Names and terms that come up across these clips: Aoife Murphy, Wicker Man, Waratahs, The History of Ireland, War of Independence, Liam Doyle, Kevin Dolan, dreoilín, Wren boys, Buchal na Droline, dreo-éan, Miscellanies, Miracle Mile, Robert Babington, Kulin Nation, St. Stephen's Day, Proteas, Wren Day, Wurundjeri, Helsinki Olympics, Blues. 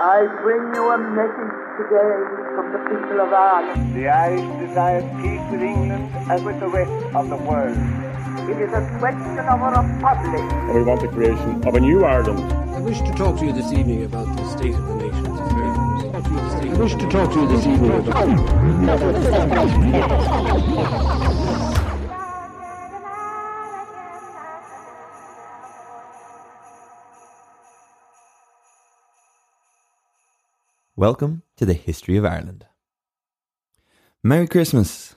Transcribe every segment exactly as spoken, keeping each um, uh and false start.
I bring you a message today from the people of Ireland. The Irish desire peace with England and with the rest of the world. It is a question of a republic. And we want the creation of a new Ireland. I wish to talk to you this evening about the state of the nation. I wish to talk to you this evening about... Welcome to the History of Ireland. Merry Christmas!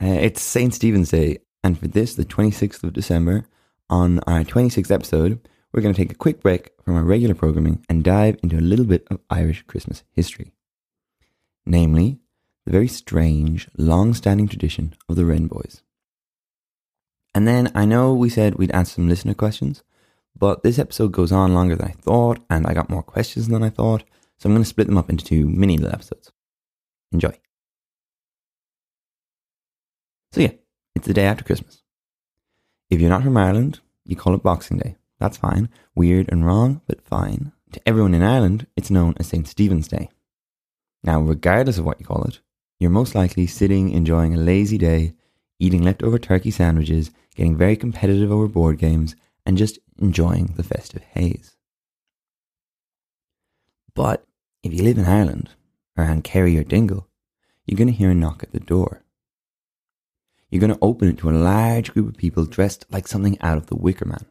Uh, it's Saint Stephen's Day, and for this, the twenty-sixth of December, on our twenty-sixth episode, we're going to take a quick break from our regular programming and dive into a little bit of Irish Christmas history. Namely, the very strange, long-standing tradition of the Wren boys. And then, I know we said we'd answer some listener questions, but this episode goes on longer than I thought, and I got more questions than I thought, so I'm going to split them up into two mini little episodes. Enjoy. So yeah, it's the day after Christmas. If you're not from Ireland, you call it Boxing Day. That's fine. Weird and wrong, but fine. To everyone in Ireland, it's known as Saint Stephen's Day. Now, regardless of what you call it, you're most likely sitting enjoying a lazy day, eating leftover turkey sandwiches, getting very competitive over board games, and just enjoying the festive haze. But if you live in Ireland, around Kerry or Dingle, you're going to hear a knock at the door. You're going to open it to a large group of people dressed like something out of the Wicker Man.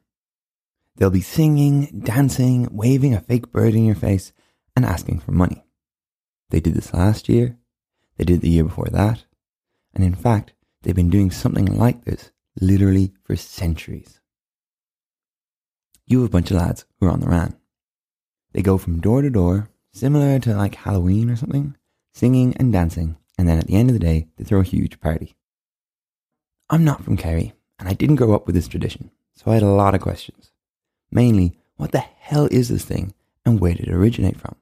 They'll be singing, dancing, waving a fake bird in your face, and asking for money. They did this last year, they did the year before that, and in fact, they've been doing something like this literally for centuries. You have a bunch of lads who are on the ran. They go from door to door, similar to like Halloween or something, singing and dancing, and then at the end of the day, they throw a huge party. I'm not from Kerry, and I didn't grow up with this tradition, so I had a lot of questions. Mainly, what the hell is this thing, and where did it originate from?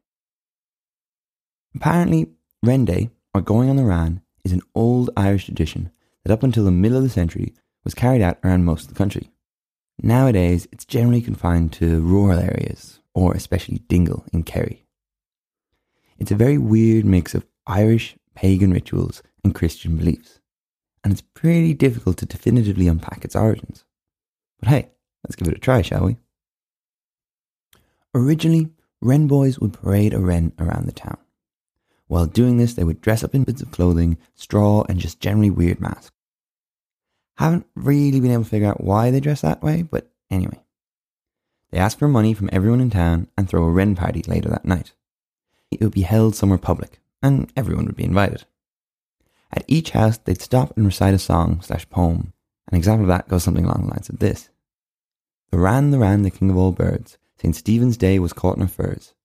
Apparently, Wren Day, or going on the Ran, is an old Irish tradition that up until the middle of the century was carried out around most of the country. Nowadays, it's generally confined to rural areas, or especially Dingle in Kerry. It's a very weird mix of Irish pagan rituals and Christian beliefs, and it's pretty difficult to definitively unpack its origins. But hey, let's give it a try, shall we? Originally, Wren boys would parade a wren around the town. While doing this, they would dress up in bits of clothing, straw, and just generally weird masks. Haven't really been able to figure out why they dress that way, but anyway. They ask for money from everyone in town and throw a wren party later that night. It would be held somewhere public, and everyone would be invited. At each house, they'd stop and recite a song slash poem. An example of that goes something along the lines of this. The Ran, the Ran, the king of all birds, Saint Stephen's Day was caught in her furs.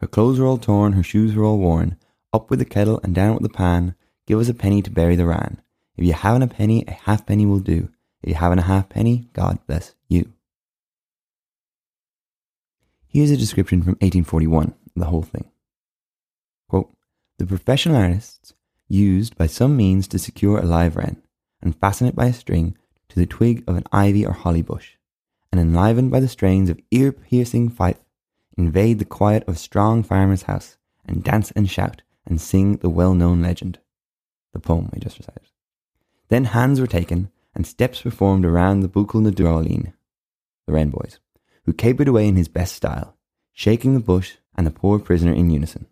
Her clothes were all torn, her shoes were all worn, up with the kettle and down with the pan, give us a penny to bury the Ran. If you haven't a penny, a halfpenny will do. If you haven't a halfpenny, God bless you. Here's a description from eighteen forty-one of the whole thing. Quote, the professional artists used by some means to secure a live wren and fasten it by a string to the twig of an ivy or holly bush, and enlivened by the strains of ear-piercing fife, invade the quiet of a strong farmer's house and dance and shout and sing the well-known legend, the poem we just recited. Then hands were taken and steps performed around the Buchal na Droline, the Wren boys, who capered away in his best style, shaking the bush and the poor prisoner in unison.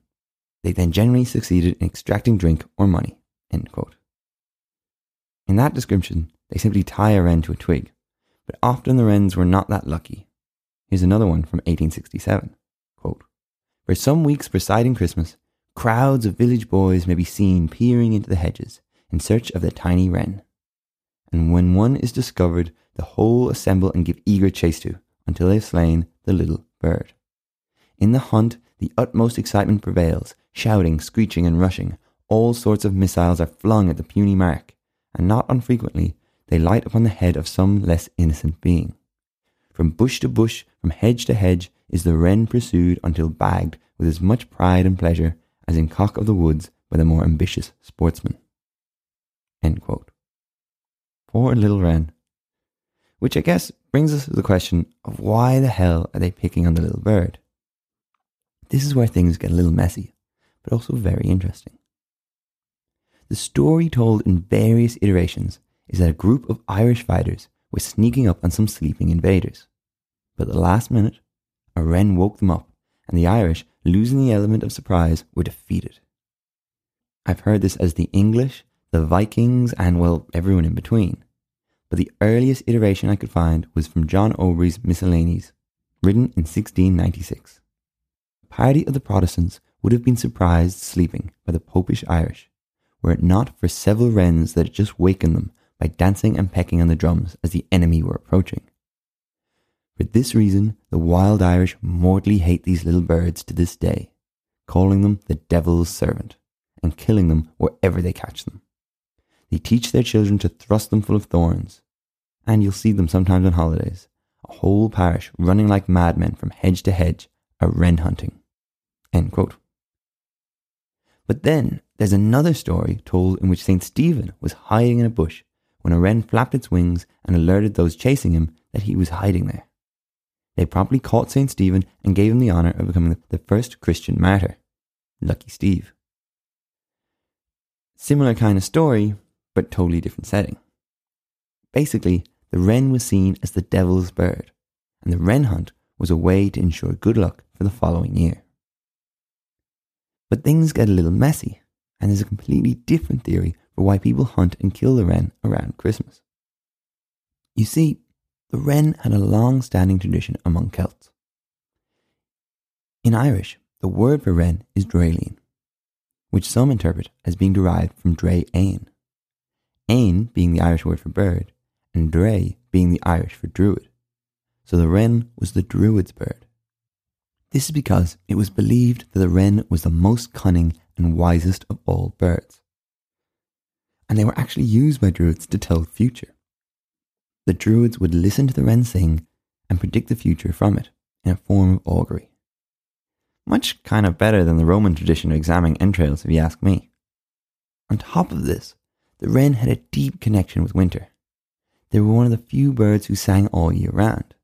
They then generally succeeded in extracting drink or money. End quote. In that description, they simply tie a wren to a twig, but often the wrens were not that lucky. Here's another one from eighteen sixty-seven. Quote, for some weeks preceding Christmas, crowds of village boys may be seen peering into the hedges in search of the tiny wren. and when one is discovered, the whole assemble and give eager chase to, until they have slain the little bird. In the hunt, the utmost excitement prevails, shouting, screeching, and rushing. All sorts of missiles are flung at the puny mark, and not unfrequently they light upon the head of some less innocent being. From bush to bush, from hedge to hedge, is the wren pursued until bagged with as much pride and pleasure as in cock of the woods by the more ambitious sportsman. End quote. Poor little wren. Which I guess brings us to the question of why the hell are they picking on the little bird? This is where things get a little messy, but also very interesting. The story told in various iterations is that a group of Irish fighters were sneaking up on some sleeping invaders. But at the last minute, a wren woke them up, and the Irish, losing the element of surprise, were defeated. I've heard this as the English, the Vikings, and, well, everyone in between. But the earliest iteration I could find was from John Overy's Miscellanies, written in sixteen ninety-six. The piety of the Protestants would have been surprised sleeping by the Popish Irish, were it not for several wrens that had just wakened them by dancing and pecking on the drums as the enemy were approaching. For this reason, the wild Irish mortally hate these little birds to this day, calling them the devil's servant, and killing them wherever they catch them. They teach their children to thrust them full of thorns, and you'll see them sometimes on holidays, a whole parish running like madmen from hedge to hedge, a wren hunting. End quote. But then, there's another story told in which Saint Stephen was hiding in a bush when a wren flapped its wings and alerted those chasing him that he was hiding there. They promptly caught Saint Stephen and gave him the honour of becoming the first Christian martyr. Lucky Steve. Similar kind of story, but totally different setting. Basically, the wren was seen as the devil's bird, and the wren hunt was a way to ensure good luck for the following year. But things get a little messy, and there's a completely different theory for why people hunt and kill the wren around Christmas. You see, the wren had a long-standing tradition among Celts. In Irish, the word for wren is dreoilín, which some interpret as being derived from dreo-éan, éan being the Irish word for bird, and dreo being the Irish for druid. So the wren was the druid's bird. This is because it was believed that the wren was the most cunning and wisest of all birds, and they were actually used by druids to tell the future. The druids would listen to the wren sing and predict the future from it in a form of augury. Much kind of better than the Roman tradition of examining entrails, if you ask me. On top of this, the wren had a deep connection with winter. They were one of the few birds who sang all year round.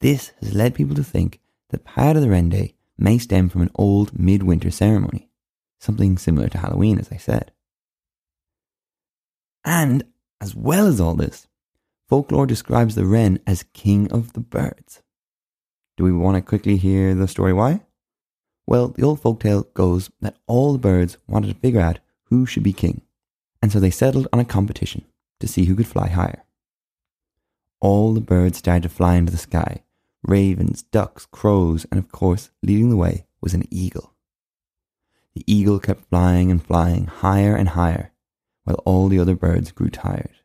This has led people to think that part of the Wren Day may stem from an old midwinter ceremony, something similar to Halloween, as I said. And, as well as all this, folklore describes the wren as king of the birds. Do we want to quickly hear the story why? Well, the old folktale goes that all the birds wanted to figure out who should be king, and so they settled on a competition to see who could fly higher. All the birds started to fly into the sky, ravens, ducks, crows, and of course, leading the way was an eagle. The eagle kept flying and flying higher and higher, while all the other birds grew tired.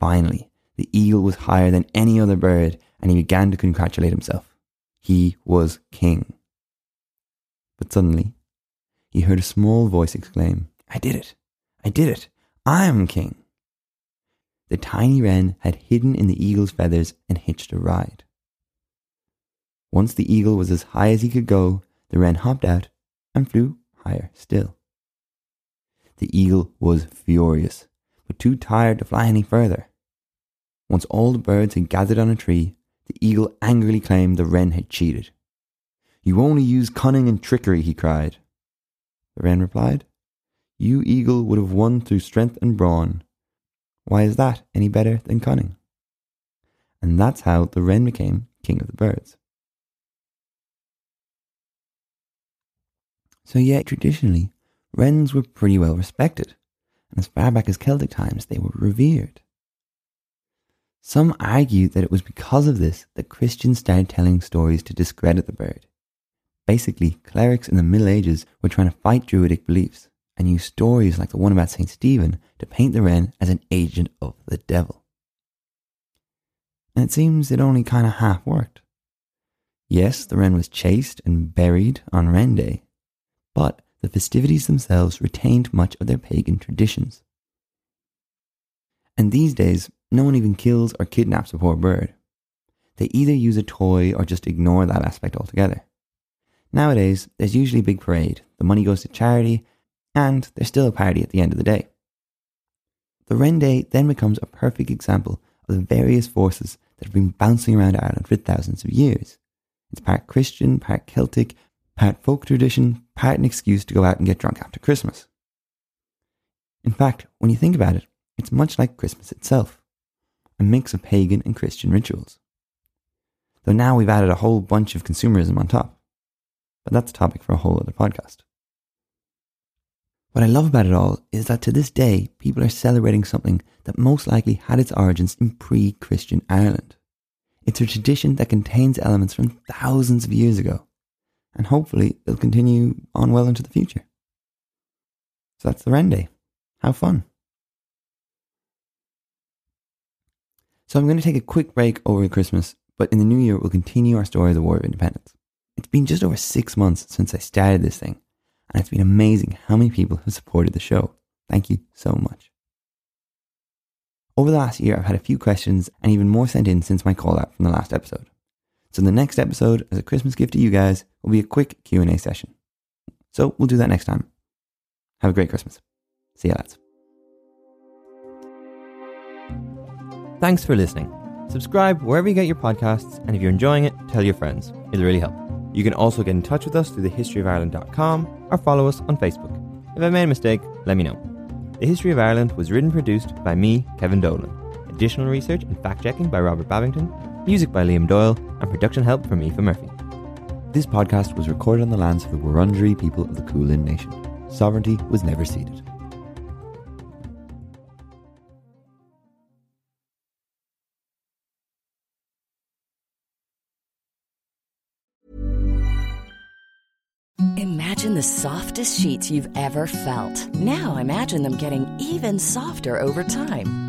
Finally, the eagle was higher than any other bird, and he began to congratulate himself. He was king. But suddenly, he heard a small voice exclaim, "I did it! I did it! I am king!" The tiny wren had hidden in the eagle's feathers and hitched a ride. Once the eagle was as high as he could go, the wren hopped out and flew higher still. The eagle was furious, but too tired to fly any further. Once all the birds had gathered on a tree, the eagle angrily claimed the wren had cheated. "You only use cunning and trickery," he cried. The wren replied, "You, eagle, would have won through strength and brawn. Why is that any better than cunning?" And that's how the wren became king of the birds. So yeah, traditionally, wrens were pretty well respected, and as far back as Celtic times, they were revered. Some argue that it was because of this that Christians started telling stories to discredit the bird. Basically, clerics in the Middle Ages were trying to fight Druidic beliefs, and used stories like the one about Saint Stephen to paint the wren as an agent of the devil. And it seems it only kind of half worked. Yes, the wren was chased and buried on Wren Day, but the festivities themselves retained much of their pagan traditions. And these days, no one even kills or kidnaps a poor bird. They either use a toy or just ignore that aspect altogether. Nowadays, there's usually a big parade, the money goes to charity, and there's still a party at the end of the day. The Wren Day then becomes a perfect example of the various forces that have been bouncing around Ireland for thousands of years. It's part Christian, part Celtic, part folk tradition, part an excuse to go out and get drunk after Christmas. In fact, when you think about it, it's much like Christmas itself, a mix of pagan and Christian rituals. Though now we've added a whole bunch of consumerism on top. But that's a topic for a whole other podcast. What I love about it all is that to this day, people are celebrating something that most likely had its origins in pre-Christian Ireland. It's a tradition that contains elements from thousands of years ago, and hopefully it'll continue on well into the future. So that's the Wren Day. How fun. So I'm going to take a quick break over Christmas, but in the new year we'll continue our story of the War of Independence. It's been just over six months since I started this thing, and it's been amazing how many people have supported the show. Thank you so much. Over the last year, I've had a few questions and even more sent in since my call out from the last episode. So the next episode, as a Christmas gift to you guys, will be a quick Q and A session. So we'll do that next time. Have a great Christmas. See you lads. Thanks for listening. Subscribe wherever you get your podcasts, and if you're enjoying it, tell your friends. It'll really help. You can also get in touch with us through the history of ireland dot com or follow us on Facebook. If I made a mistake, let me know. The History of Ireland was written and produced by me, Kevin Dolan. Additional research and fact-checking by Robert Babington, music by Liam Doyle, and production help from Aoife Murphy. This podcast was recorded on the lands of the Wurundjeri people of the Kulin Nation. Sovereignty was never ceded. Imagine the softest sheets you've ever felt. Now imagine them getting even softer over time.